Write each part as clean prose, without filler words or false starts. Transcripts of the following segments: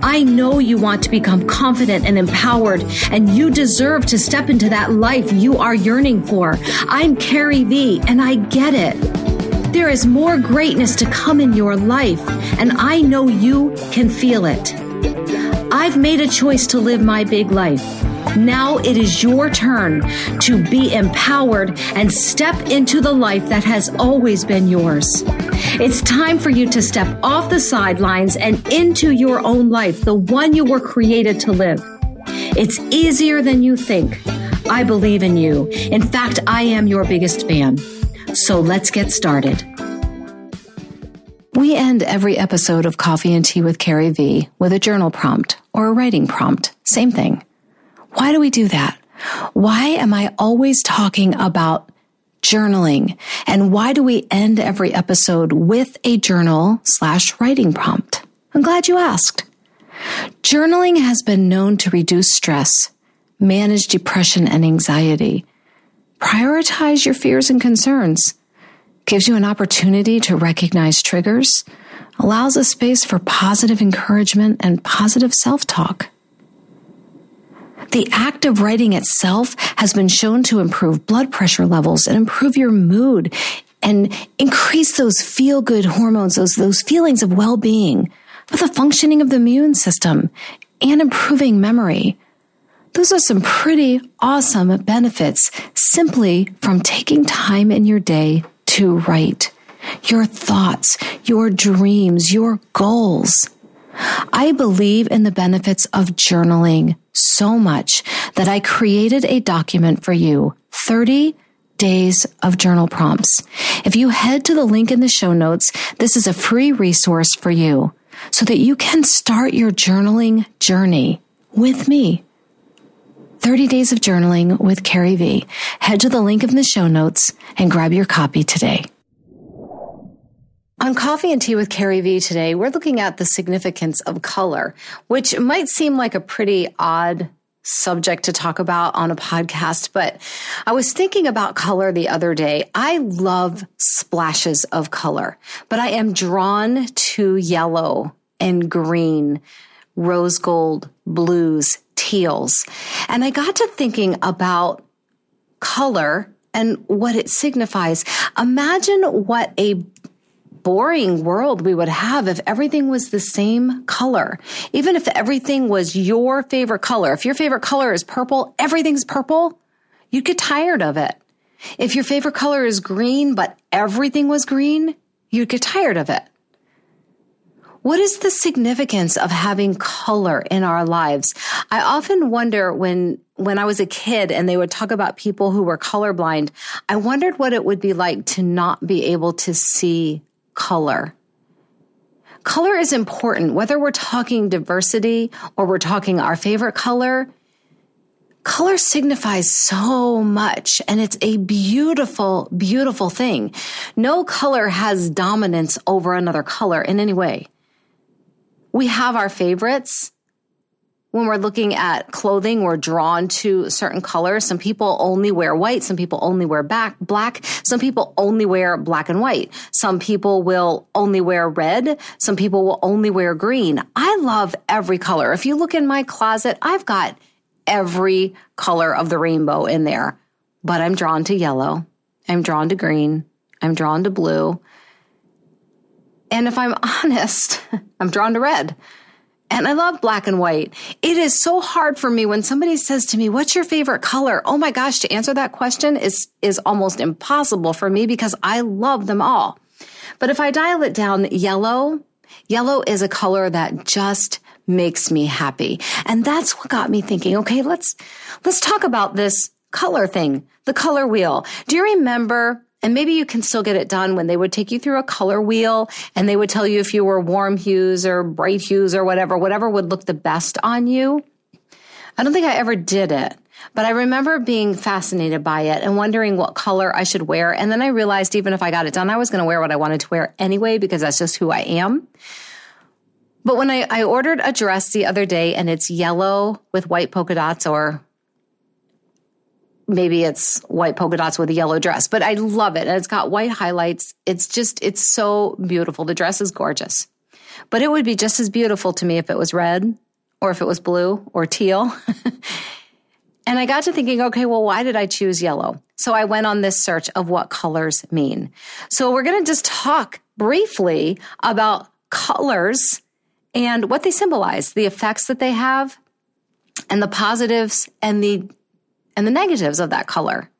I know you want to become confident and empowered, and you deserve to step into that life you are yearning for. I'm Carrie V, and I get it. There is more greatness to come in your life, and I know you can feel it. I've made a choice to live my big life. Now it is your turn to be empowered and step into the life that has always been yours. It's time for you to step off the sidelines and into your own life, the one you were created to live. It's easier than you think. I believe in you. In fact, I am your biggest fan. So let's get started. We end every episode of Coffee and Tea with Carrie V with a journal prompt or a writing prompt. Same thing. Why do we do that? Why am I always talking about journaling? And why do we end every episode with a journal/writing prompt? I'm glad you asked. Journaling has been known to reduce stress, manage depression and anxiety, prioritize your fears and concerns, gives you an opportunity to recognize triggers, allows a space for positive encouragement and positive self-talk. The act of writing itself has been shown to improve blood pressure levels and improve your mood and increase those feel-good hormones, those feelings of well-being, but the functioning of the immune system and improving memory. Those are some pretty awesome benefits simply from taking time in your day to write your thoughts, your dreams, your goals. I believe in the benefits of journaling so much that I created a document for you, 30 days of journal prompts. If you head to the link in the show notes, this is a free resource for you so that you can start your journaling journey with me. 30 days of journaling with Carrie V. Head to the link in the show notes and grab your copy today. On Coffee and Tea with Carrie V today, we're looking at the significance of color, which might seem like a pretty odd subject to talk about on a podcast, but I was thinking about color the other day. I love splashes of color, but I am drawn to yellow and green, rose gold, blues, teals. And I got to thinking about color and what it signifies. Imagine what a boring world we would have if everything was the same color. Even if everything was your favorite color. If your favorite color is purple, everything's purple, you'd get tired of it. If your favorite color is green, but everything was green, you'd get tired of it. What is the significance of having color in our lives? I often wonder when I was a kid and they would talk about people who were colorblind, I wondered what it would be like to not be able to see color. Color is important, whether we're talking diversity or we're talking our favorite color. Color signifies so much, and it's a beautiful, beautiful thing. No color has dominance over another color in any way. We have our favorites. When we're looking at clothing, we're drawn to certain colors. Some people only wear white. Some people only wear black. Some people only wear black and white. Some people will only wear red. Some people will only wear green. I love every color. If you look in my closet, I've got every color of the rainbow in there. But I'm drawn to yellow. I'm drawn to green. I'm drawn to blue. And if I'm honest, I'm drawn to red. And I love black and white. It is so hard for me when somebody says to me, what's your favorite color? Oh my gosh, to answer that question is almost impossible for me because I love them all. But if I dial it down, yellow is a color that just makes me happy. And that's what got me thinking, okay, let's talk about this color thing, the color wheel. Do you remember? And maybe you can still get it done when they would take you through a color wheel and they would tell you if you were warm hues or bright hues or whatever would look the best on you. I don't think I ever did it, But I remember being fascinated by it and wondering what color I should wear. And then I realized even if I got it done, I was going to wear what I wanted to wear anyway, because that's just who I am. But when I ordered a dress the other day and it's yellow with white polka dots, or maybe it's white polka dots with a yellow dress, but I love it. And it's got white highlights. It's so beautiful. The dress is gorgeous, but it would be just as beautiful to me if it was red or if it was blue or teal. And I got to thinking, okay, well, why did I choose yellow? So I went on this search of what colors mean. So we're going to just talk briefly about colors and what they symbolize, the effects that they have, and the positives and the negatives of that color.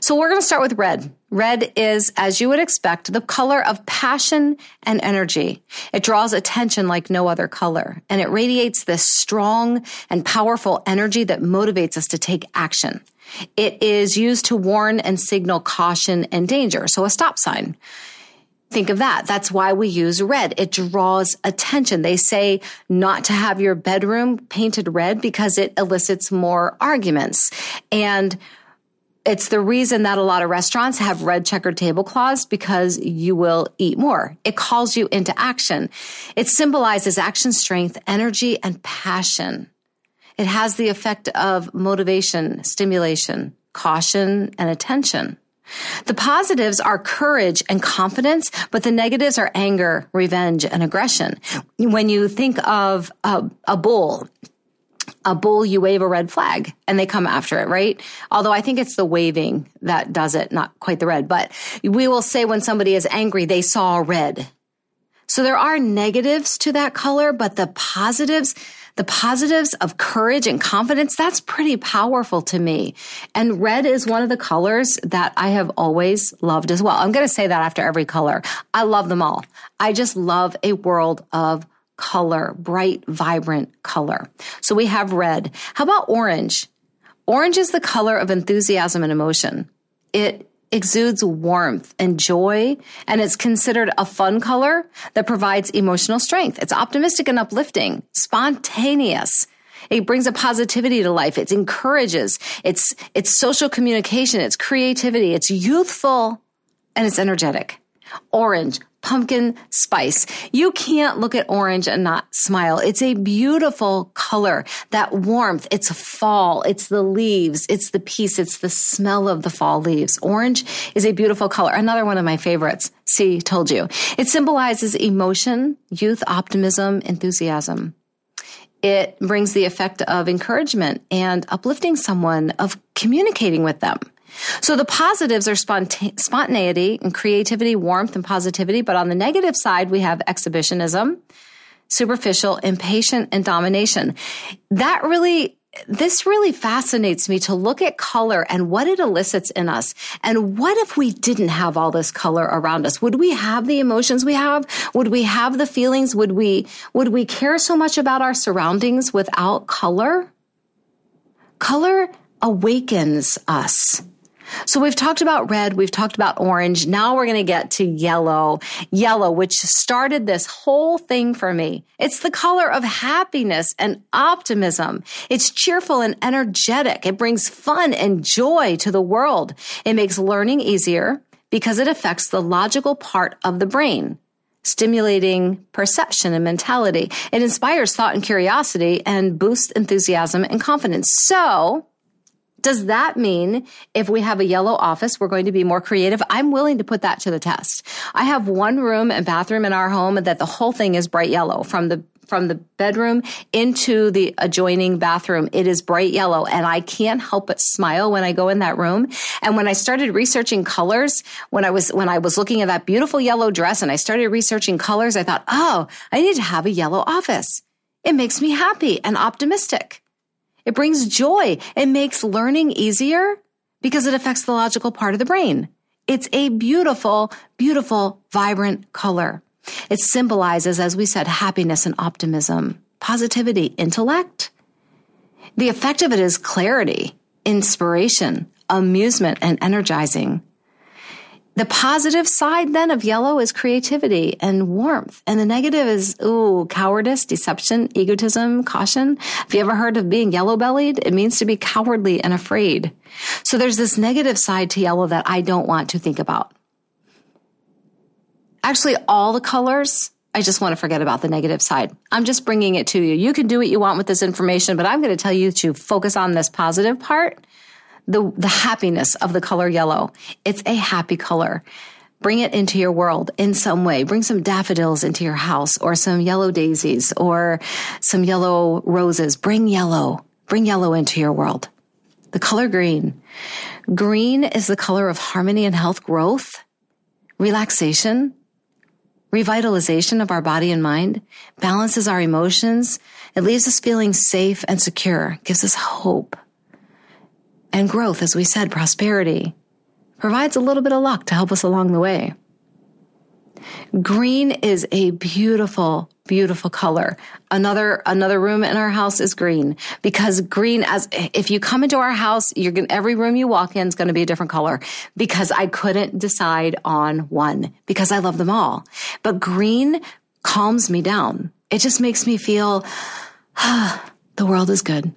So we're going to start with red. Red is, as you would expect, the color of passion and energy. It draws attention like no other color, and it radiates this strong and powerful energy that motivates us to take action. It is used to warn and signal caution and danger, so a stop sign. Think of that. That's why we use red. It draws attention. They say not to have your bedroom painted red because it elicits more arguments. And it's the reason that a lot of restaurants have red checkered tablecloths, because you will eat more. It calls you into action. It symbolizes action, strength, energy, and passion. It has the effect of motivation, stimulation, caution, and attention. The positives are courage and confidence, but the negatives are anger, revenge, and aggression. When you think of a bull, you wave a red flag and they come after it, right? Although I think it's the waving that does it, not quite the red. But we will say when somebody is angry, they saw red. So there are negatives to that color, but the positives of courage and confidence, that's pretty powerful to me. And red is one of the colors that I have always loved as well. I'm going to say that after every color. I love them all. I just love a world of color, bright, vibrant color. So we have red. How about orange? Orange is the color of enthusiasm and emotion. It exudes warmth and joy, and it's considered a fun color that provides emotional strength. It's optimistic and uplifting, spontaneous. It brings a positivity to life. It encourages. It's social communication. It's creativity. It's youthful, and it's energetic. Orange, pumpkin spice. You can't look at orange and not smile. It's a beautiful color. That warmth, it's fall, it's the leaves, it's the peace, it's the smell of the fall leaves. Orange is a beautiful color. Another one of my favorites. See, told you. It symbolizes emotion, youth, optimism, enthusiasm. It brings the effect of encouragement and uplifting someone, of communicating with them. So the positives are spontaneity and creativity, warmth and positivity. But on the negative side, we have exhibitionism, superficial, impatient, and domination. This really fascinates me to look at color and what it elicits in us. And what if we didn't have all this color around us? Would we have the emotions we have? Would we have the feelings? Would we care so much about our surroundings without color? Color awakens us. So we've talked about red, we've talked about orange. Now we're going to get to yellow. Yellow, which started this whole thing for me. It's the color of happiness and optimism. It's cheerful and energetic. It brings fun and joy to the world. It makes learning easier because it affects the logical part of the brain, stimulating perception and mentality. It inspires thought and curiosity and boosts enthusiasm and confidence. So does that mean if we have a yellow office, we're going to be more creative? I'm willing to put that to the test. I have one room and bathroom in our home that the whole thing is bright yellow. From the bedroom into the adjoining bathroom, it is bright yellow. And I can't help but smile when I go in that room. And when I started researching colors, when I was looking at that beautiful yellow dress and I started researching colors, I thought, oh, I need to have a yellow office. It makes me happy and optimistic. It brings joy. It makes learning easier because it affects the logical part of the brain. It's a beautiful, beautiful, vibrant color. It symbolizes, as we said, happiness and optimism, positivity, intellect. The effect of it is clarity, inspiration, amusement, and energizing. The positive side then of yellow is creativity and warmth. And the negative is, cowardice, deception, egotism, caution. Have you ever heard of being yellow-bellied? It means to be cowardly and afraid. So there's this negative side to yellow that I don't want to think about. Actually, all the colors, I just want to forget about the negative side. I'm just bringing it to you. You can do what you want with this information, but I'm going to tell you to focus on this positive part, the happiness of the color yellow. It's a happy color. Bring it into your world in some way. Bring some daffodils into your house or some yellow daisies or some yellow roses. Bring yellow into your world. The color green. Green is the color of harmony and health, growth, relaxation, revitalization of our body and mind, balances our emotions. It leaves us feeling safe and secure, gives us hope and growth. As we said, prosperity provides a little bit of luck to help us along the way. Green is a beautiful, beautiful color. Another room in our house is green, because green, as if you come into our house, every room you walk in is going to be a different color, because I couldn't decide on one because I love them all. But green calms me down. It just makes me feel the world is good.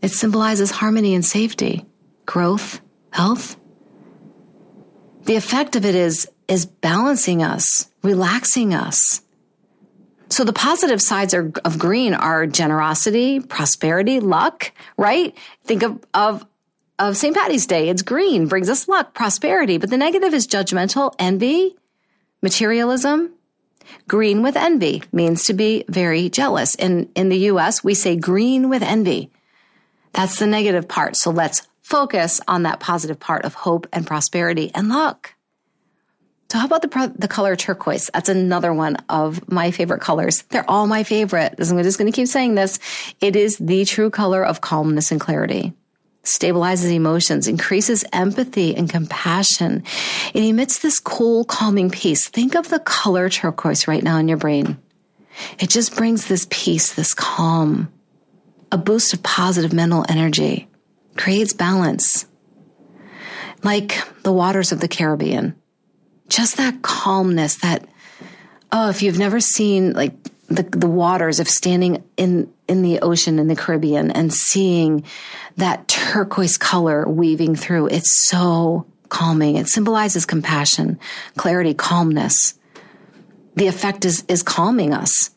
It symbolizes harmony and safety, growth, health. The effect of it is balancing us, relaxing us. So the positive sides of green are generosity, prosperity, luck, right? Think of St. Patty's Day. It's green, brings us luck, prosperity. But the negative is judgmental, envy, materialism. Green with envy means to be very jealous. In the U.S., we say green with envy. That's the negative part. So let's focus on that positive part of hope and prosperity and luck. So how about the color turquoise? That's another one of my favorite colors. They're all my favorite. I'm just going to keep saying this. It is the true color of calmness and clarity. Stabilizes emotions, increases empathy and compassion. It emits this cool, calming peace. Think of the color turquoise right now in your brain. It just brings this peace, this calm, a boost of positive mental energy, creates balance. Like the waters of the Caribbean. Just that calmness, that, if you've never seen like the waters of standing in the ocean in the Caribbean and seeing that turquoise color weaving through, it's so calming. It symbolizes compassion, clarity, calmness. The effect is calming us.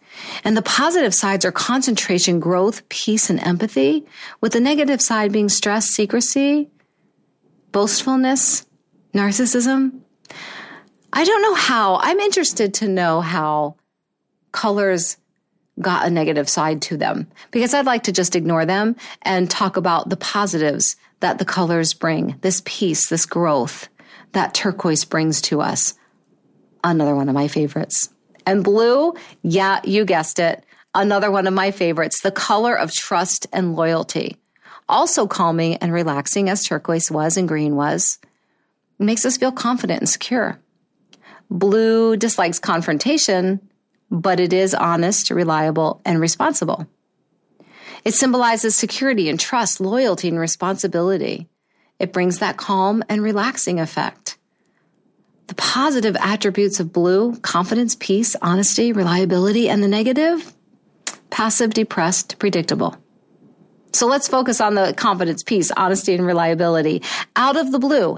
And the positive sides are concentration, growth, peace, and empathy, with the negative side being stress, secrecy, boastfulness, narcissism. I don't know how. I'm interested to know how colors got a negative side to them, because I'd like to just ignore them and talk about the positives that the colors bring, this peace, this growth that turquoise brings to us. Another one of my favorites. And blue, yeah, you guessed it. Another one of my favorites, the color of trust and loyalty. Also calming and relaxing as turquoise was and green was. It makes us feel confident and secure. Blue dislikes confrontation, but it is honest, reliable, and responsible. It symbolizes security and trust, loyalty, and responsibility. It brings that calm and relaxing effect. The positive attributes of blue: confidence, peace, honesty, reliability, and the negative, passive, depressed, predictable. So let's focus on the confidence, peace, honesty, and reliability. He came out of the blue.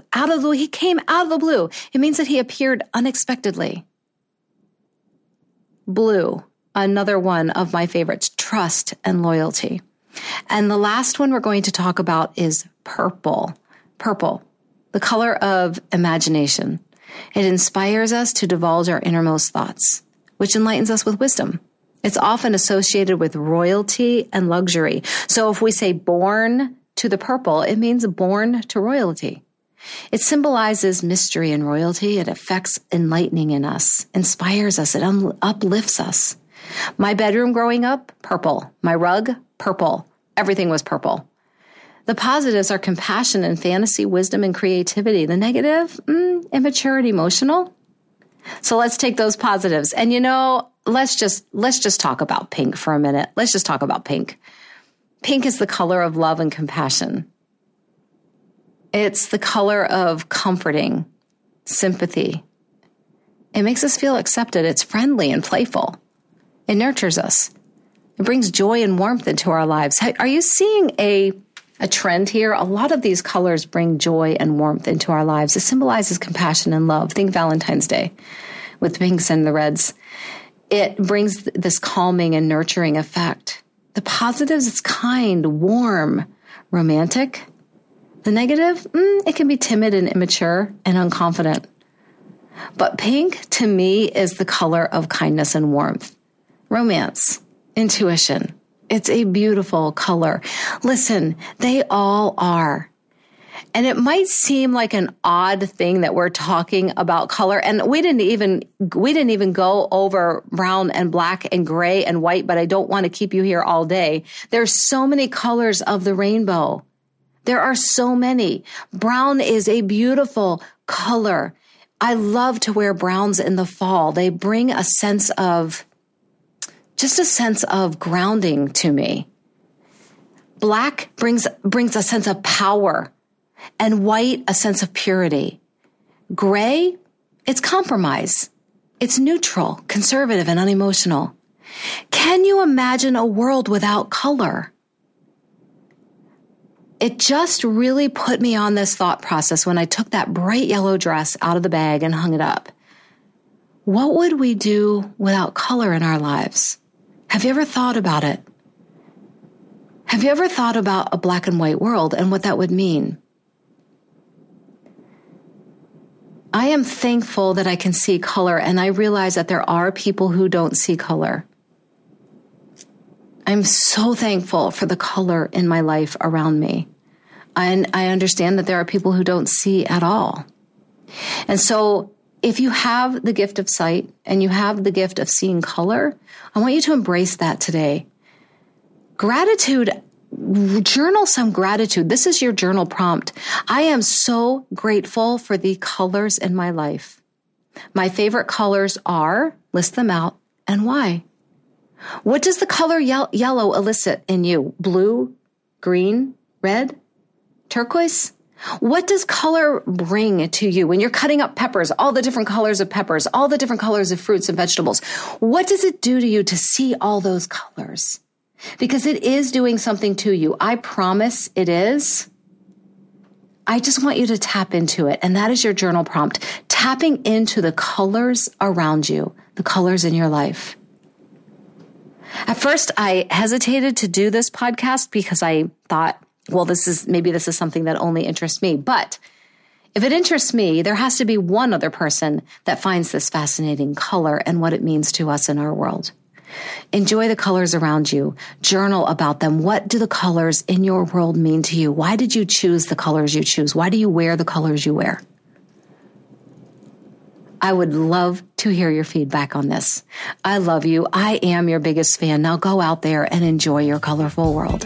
It means that he appeared unexpectedly. Blue, another one of my favorites, trust and loyalty. And the last one we're going to talk about is purple. Purple, the color of imagination. It inspires us to divulge our innermost thoughts, which enlightens us with wisdom. It's often associated with royalty and luxury. So if we say born to the purple, it means born to royalty. It symbolizes mystery and royalty. It affects enlightening in us, inspires us, it uplifts us. My bedroom growing up, purple. My rug, purple. Everything was purple. The positives are compassion and fantasy, wisdom and creativity. The negative, immature and emotional. So let's take those positives. And let's just talk about pink for a minute. Let's just talk about pink. Pink is the color of love and compassion. It's the color of comforting, sympathy. It makes us feel accepted. It's friendly and playful. It nurtures us. It brings joy and warmth into our lives. Are you seeing a trend here? A lot of these colors bring joy and warmth into our lives. It symbolizes compassion and love. Think Valentine's Day with pinks and the reds. It brings this calming and nurturing effect. The positives, it's kind, warm, romantic. The negative, it can be timid and immature and unconfident. But pink, to me, is the color of kindness and warmth, romance, intuition. It's a beautiful color. Listen, they all are. And it might seem like an odd thing that we're talking about color. And we didn't even go over brown and black and gray and white, but I don't want to keep you here all day. There's so many colors of the rainbow. There are so many. Brown is a beautiful color. I love to wear browns in the fall. They bring a sense of grounding to me. Black brings a sense of power, and white, a sense of purity. Gray, it's compromise. It's neutral, conservative, and unemotional. Can you imagine a world without color? It just really put me on this thought process when I took that bright yellow dress out of the bag and hung it up. What would we do without color in our lives? Have you ever thought about it? Have you ever thought about a black and white world and what that would mean? I am thankful that I can see color, and I realize that there are people who don't see color. I'm so thankful for the color in my life around me. And I understand that there are people who don't see at all. And so if you have the gift of sight and you have the gift of seeing color, I want you to embrace that today. Gratitude, journal some gratitude. This is your journal prompt. I am so grateful for the colors in my life. My favorite colors are, list them out, and why? What does the color yellow elicit in you? Blue, green, red, turquoise? What does color bring to you when you're cutting up peppers, all the different colors of peppers, all the different colors of fruits and vegetables? What does it do to you to see all those colors? Because it is doing something to you. I promise it is. I just want you to tap into it. And that is your journal prompt. Tapping into the colors around you, the colors in your life. At first, I hesitated to do this podcast because I thought, well, this is something that only interests me. But if it interests me, there has to be one other person that finds this fascinating color and what it means to us in our world. Enjoy the colors around you. Journal about them. What do the colors in your world mean to you? Why did you choose the colors you choose? Why do you wear the colors you wear? I would love to hear your feedback on this. I love you. I am your biggest fan. Now go out there and enjoy your colorful world.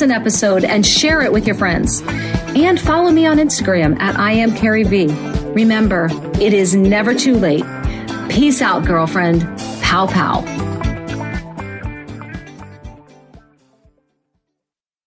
an episode and share it with your friends. And follow me on Instagram at @IamCarrieV. Remember, it is never too late. Peace out, girlfriend. Pow, pow.